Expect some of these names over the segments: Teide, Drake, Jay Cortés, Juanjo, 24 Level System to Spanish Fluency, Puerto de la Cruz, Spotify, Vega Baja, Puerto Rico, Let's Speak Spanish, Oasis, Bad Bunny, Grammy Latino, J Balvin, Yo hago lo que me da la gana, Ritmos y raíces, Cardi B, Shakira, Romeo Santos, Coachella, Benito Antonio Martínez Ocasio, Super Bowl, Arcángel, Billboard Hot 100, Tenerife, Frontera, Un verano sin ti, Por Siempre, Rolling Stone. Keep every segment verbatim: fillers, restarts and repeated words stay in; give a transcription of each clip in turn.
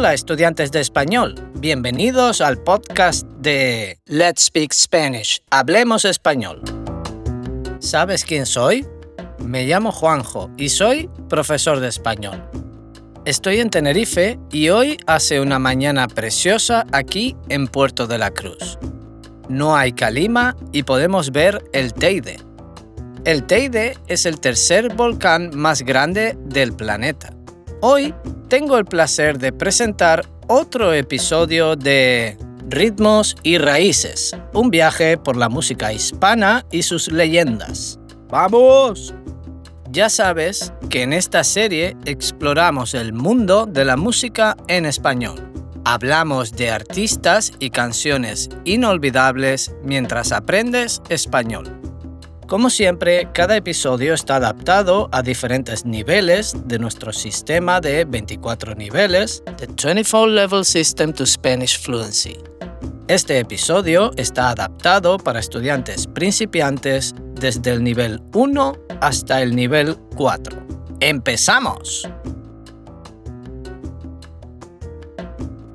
Hola, estudiantes de español. Bienvenidos al podcast de Let's Speak Spanish. Hablemos español. ¿Sabes quién soy? Me llamo Juanjo y soy profesor de español. Estoy en Tenerife y hoy hace una mañana preciosa aquí en Puerto de la Cruz. No hay calima y podemos ver el Teide. El Teide es el tercer volcán más grande del planeta. Hoy tengo el placer de presentar otro episodio de Ritmos y Raíces, un viaje por la música hispana y sus leyendas. ¡Vamos! Ya sabes que en esta serie exploramos el mundo de la música en español. Hablamos de artistas y canciones inolvidables mientras aprendes español. Como siempre, cada episodio está adaptado a diferentes niveles de nuestro sistema de veinticuatro niveles, The veinticuatro Level System to Spanish Fluency. Este episodio está adaptado para estudiantes principiantes desde el nivel uno hasta el nivel cuatro. ¡Empezamos!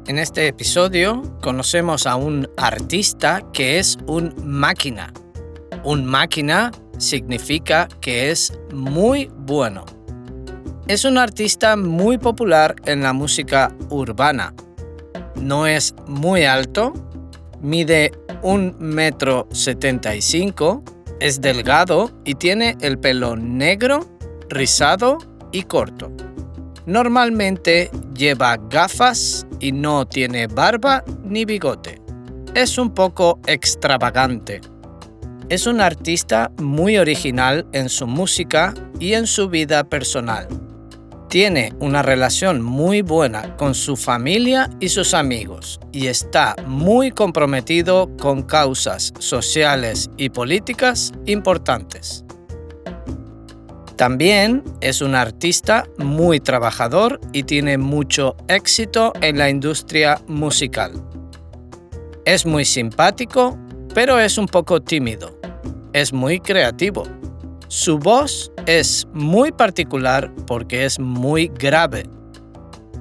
En este episodio conocemos a un artista que es un máquina. Un máquina significa que es muy bueno. Es un artista muy popular en la música urbana. No es muy alto, mide un metro setenta y cinco, es delgado y tiene el pelo negro, rizado y corto. Normalmente lleva gafas y no tiene barba ni bigote. Es un poco extravagante. Es un artista muy original en su música y en su vida personal. Tiene una relación muy buena con su familia y sus amigos y está muy comprometido con causas sociales y políticas importantes. También es un artista muy trabajador y tiene mucho éxito en la industria musical. Es muy simpático, pero es un poco tímido. Es muy creativo. Su voz es muy particular porque es muy grave.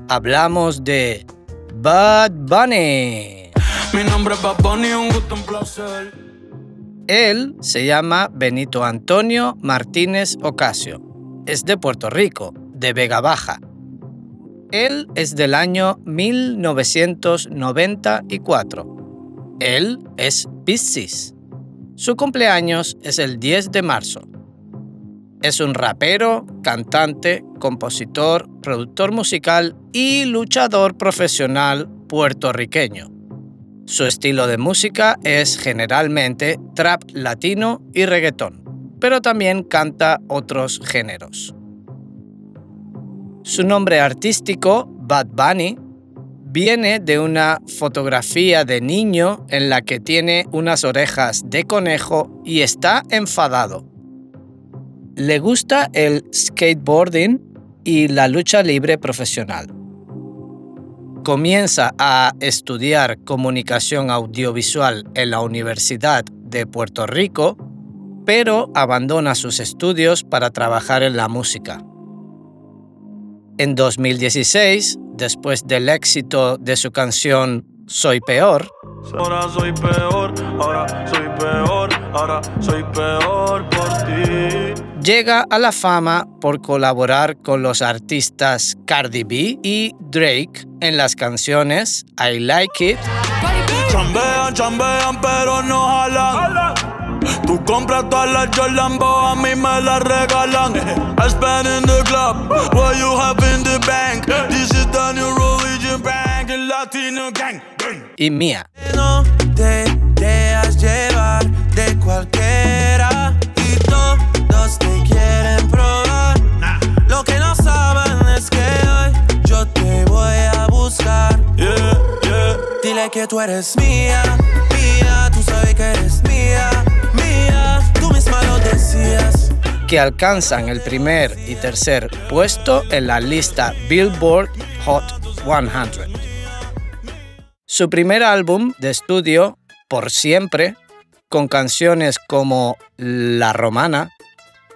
Hablamos de Bad Bunny. Mi nombre es Bad Bunny, un gusto, un placer. Él se llama Benito Antonio Martínez Ocasio. Es de Puerto Rico, de Vega Baja. Él es del año mil novecientos noventa y cuatro. Él es Piscis. Su cumpleaños es el diez de marzo. Es un rapero, cantante, compositor, productor musical y luchador profesional puertorriqueño. Su estilo de música es generalmente trap latino y reggaetón, pero también canta otros géneros. Su nombre artístico, Bad Bunny, viene de una fotografía de niño en la que tiene unas orejas de conejo y está enfadado. Le gusta el skateboarding y la lucha libre profesional. Comienza a estudiar comunicación audiovisual en la Universidad de Puerto Rico, pero abandona sus estudios para trabajar en la música. En dos mil dieciséis, después del éxito de su canción Soy Peor, ahora soy peor, ahora soy peor, ahora soy peor por ti, llega a la fama por colaborar con los artistas Cardi B y Drake en las canciones I Like It, chambean, chambean, pero no jalan. Tú compras todas las Jolambo, a mí me las regalan. I spend in the club, what you have in the bank. This is the new religion bank, el Latino gang. Y mía. No te dejas llevar de cualquiera y todos te quieren probar. Lo que no saben es que hoy yo te voy a buscar. Yeah, yeah. Dile que tú eres mía, mía, tú sabes que eres mía. Que alcanzan el primer y tercer puesto en la lista Billboard Hot cien. Su primer álbum de estudio, Por Siempre, con canciones como La Romana,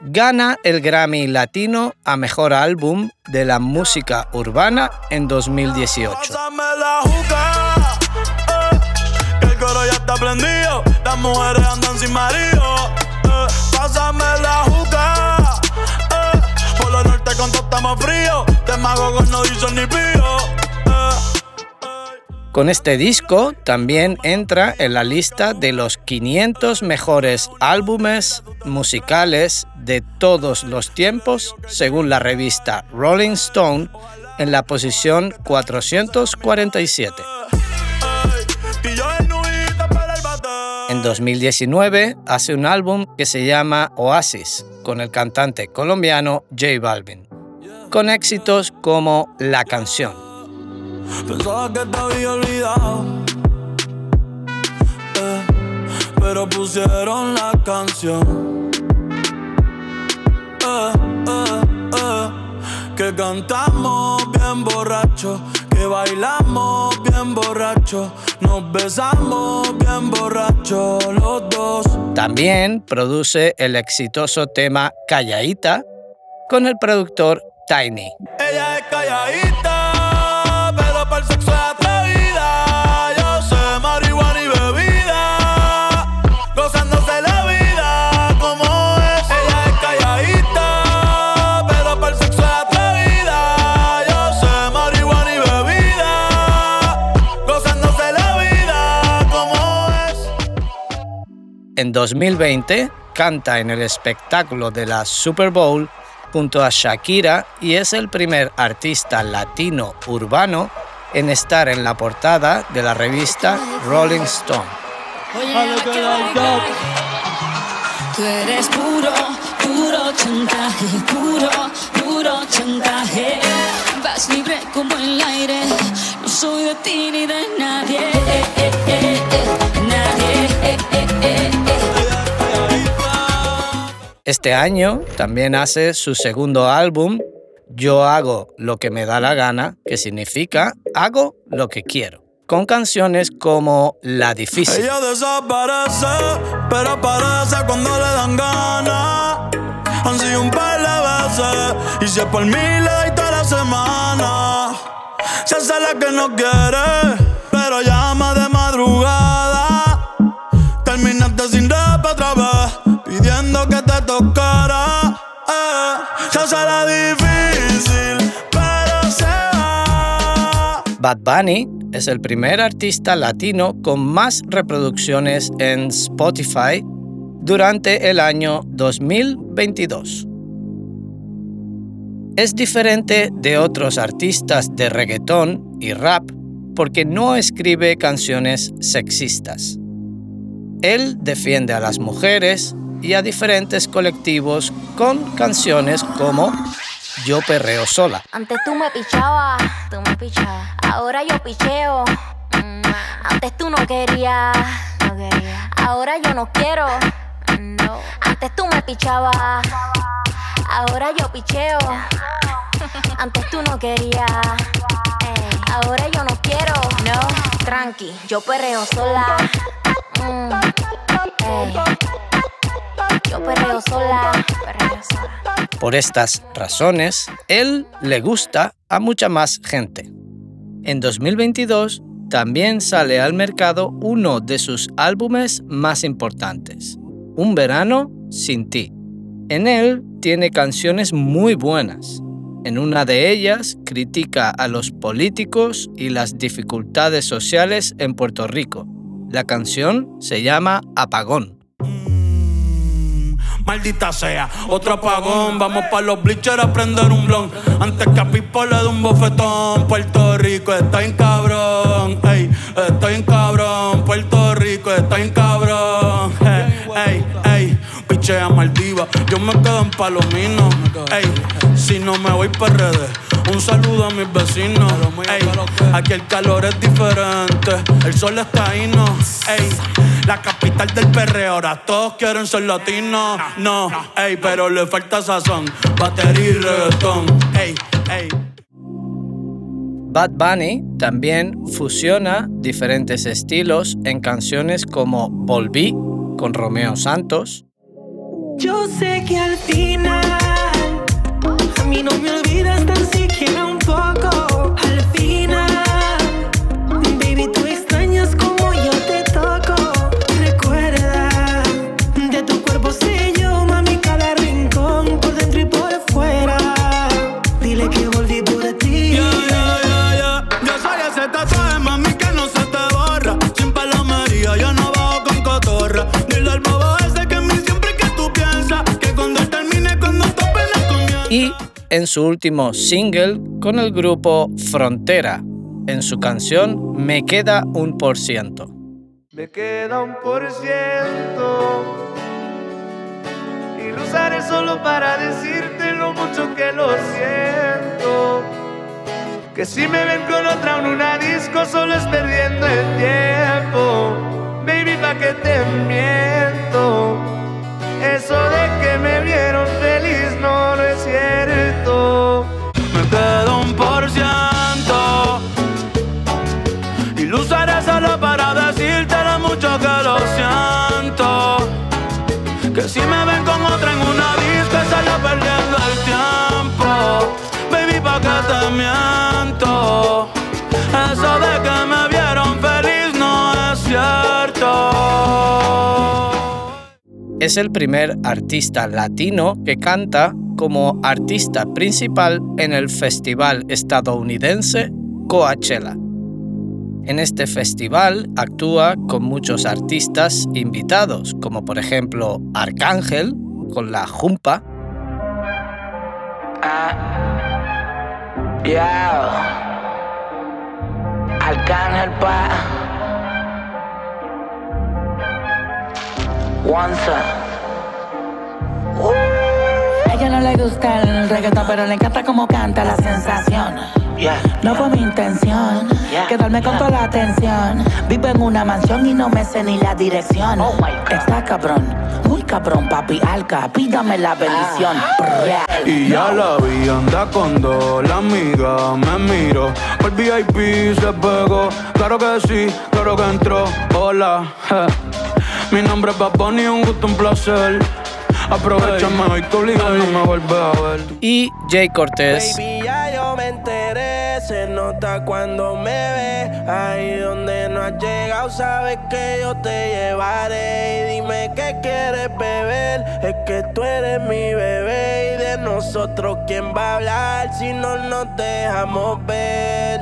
gana el Grammy Latino a Mejor Álbum de la Música Urbana en dos mil dieciocho. Pásame la juca, eh, que el coro ya está prendido, las mujeres andan sin marido. Eh, pásame la juca, eh, por lo norte contestamos frío, demagogos no dicen ni pío. Con este disco también entra en la lista de los quinientos mejores álbumes musicales de todos los tiempos, según la revista Rolling Stone, en la posición cuatrocientos cuarenta y siete. En dos mil diecinueve hace un álbum que se llama Oasis, con el cantante colombiano J Balvin, con éxitos como La Canción. Pensaba que te había olvidado, eh, pero pusieron la canción eh, eh, eh, que cantamos bien borracho, que bailamos bien borracho, nos besamos bien borracho los dos. También produce el exitoso tema Calladita con el productor Tiny. Ella es calladita, el sexo es atrevida, yo sé marihuana y bebida, gozándose la vida como es. Ella es calladita, pero para el sexo es atrevida, yo sé marihuana y bebida, gozándose la vida como es. En dos mil veinte canta en el espectáculo de la Super Bowl junto a Shakira y es el primer artista latino urbano en estar en la portada de la revista Rolling Stone. Oye, tú eres puro, puro chantaje, puro, puro chantaje. Vas libre como el aire, no soy de ti ni de nadie, eh, eh, eh, eh, nadie. Eh, eh, eh, eh. Este año también hace su segundo álbum, Yo hago lo que me da la gana, que significa hago lo que quiero, con canciones como La Difícil. Ella desaparece, pero aparece cuando le dan ganas. Han sido un par de veces, y si es por mí le doy toda la semana. Se hace la que no quiere, pero llama de madrugada. Terminaste sin rap otra vez, pidiendo que te tocara. Eh, se hace la difícil. Bad Bunny es el primer artista latino con más reproducciones en Spotify durante el año dos mil veintidós. Es diferente de otros artistas de reggaetón y rap porque no escribe canciones sexistas. Él defiende a las mujeres y a diferentes colectivos con canciones como Yo perreo sola. Antes tú me pichabas, tú me pichabas. Ahora yo picheo. Mm. Antes tú no querías, no quería. Ahora yo no quiero. No. Antes tú me pichabas, ahora yo picheo. Antes tú no querías, hey. Ahora yo no quiero. No, tranqui, yo perreo sola. Mm. Hey. Yo perreo sola, perreo sola. Por estas razones, él le gusta a mucha más gente. En dos mil veintidós, también sale al mercado uno de sus álbumes más importantes, Un verano sin ti. En él tiene canciones muy buenas. En una de ellas critica a los políticos y las dificultades sociales en Puerto Rico. La canción se llama Apagón. Maldita sea, otro apagón. Vamos pa' los bleachers a prender un blon. Antes que a Pipo le dé un bofetón. Puerto Rico está en cabrón. Ey, estoy en cabrón. Puerto Rico está en cabrón. Ey, ey, ey. Pichea Maldivas, yo me quedo en Palomino. Ey, si no me voy pa' redes. Un saludo a mis vecinos. Ey, aquí el calor es diferente. El sol está ahí, no. Ey, la capital del perreo, ahora todos quieren ser latinos. No, ey, pero le falta sazón, batería y reggaetón. Ey, ey. Bad Bunny también fusiona diferentes estilos en canciones como Volví con Romeo Santos, Yo sé que al final a mí no me olvidas tan siquiera un poco. Al final, baby, tú extrañas como yo te toco. Recuerda, de tu cuerpo sé yo, mami, cada rincón, por dentro y por fuera. Dile que volví por ti. Ya, ya, ya, ya. Ya soy ese tatuaje, mami, que no se te borra. Sin palomería, yo no bajo con cotorra. Dile al bobo ese que me siempre que tú piensas que cuando termine, cuando tope la comienza. Y en su último single con el grupo Frontera, en su canción Me queda un por ciento. Me queda un por ciento y lo usaré solo para decirte lo mucho que lo siento. Que si me ven con otra en una disco solo es perdiendo el tiempo. Baby, pa' que te miento. Eso de que me vieron feliz no, no es cierto. Me quedo un por ciento y lo usaré solo para decirte lo mucho que lo siento. Que si me ven con otra en una disco solo perdiendo el tiempo. Baby, pa' que te miento. Eso de que me vieron feliz no es cierto. Es el primer artista latino que canta como artista principal en el festival estadounidense Coachella. En este festival actúa con muchos artistas invitados, como por ejemplo Arcángel con la Jumpa. Uh, yeah. Arcángel pa. Juanza. Uh. A ella no le gusta el reggaetón, pero le encanta como canta la sensación. Yeah, no fue yeah. mi intención yeah, quedarme yeah. con toda la atención. Vivo en una mansión y no me sé ni la dirección. Oh my God. Está cabrón, muy cabrón, papi alca, pídame la bendición. Ah. Yeah. Y ya la vi, anda con dos, la amiga me miró. Por V I P se pegó, claro que sí, claro que entró. Hola, je. Mi nombre es Baboni, un gusto, un placer. Aprovechame hoy, tu liga no me vuelve a ver. Y Jay Cortés. Baby, ya yo me enteré, se nota cuando me ve. Ahí donde no has llegado, sabes que yo te llevaré. Y dime qué quieres beber, es que tú eres mi bebé. Y de nosotros, ¿quién va a hablar si no nos dejamos ver?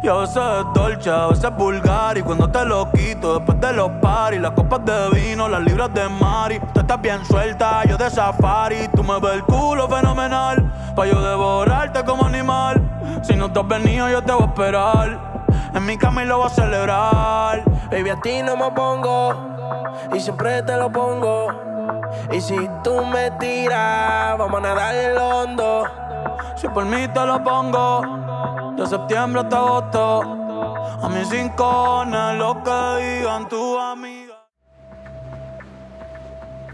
Y a veces es dolce, a veces es vulgar. Y cuando te lo quito, después de los paris, las copas de vino, las libras de mari. Tú estás bien suelta, yo de safari. Tú me ves el culo fenomenal, pa' yo devorarte como animal. Si no te has venido, yo te voy a esperar. En mi cama y lo voy a celebrar. Baby, a ti no me pongo, y siempre te lo pongo. Y si tú me tiras, vamos a nadar el hondo. Si por mí te lo pongo, de septiembre hasta agosto, a mis rincones, lo que digan tu amiga.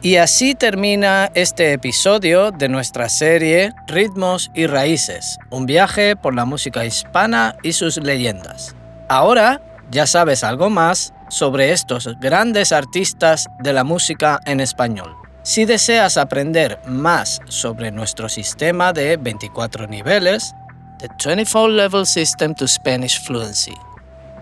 Y así termina este episodio de nuestra serie Ritmos y Raíces, un viaje por la música hispana y sus leyendas. Ahora ya sabes algo más sobre estos grandes artistas de la música en español. Si deseas aprender más sobre nuestro sistema de veinticuatro niveles, The twenty-four Level System to Spanish Fluency,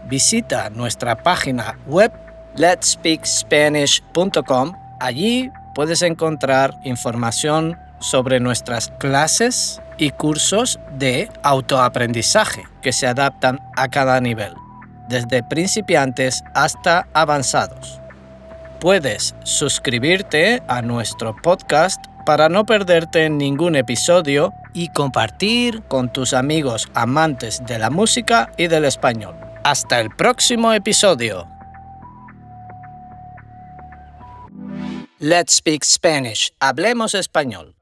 visita nuestra página web lets speak spanish punto com. Allí puedes encontrar información sobre nuestras clases y cursos de autoaprendizaje que se adaptan a cada nivel, desde principiantes hasta avanzados. Puedes suscribirte a nuestro podcast para no perderte ningún episodio y compartir con tus amigos amantes de la música y del español. ¡Hasta el próximo episodio! Let's Speak Spanish. Hablemos español.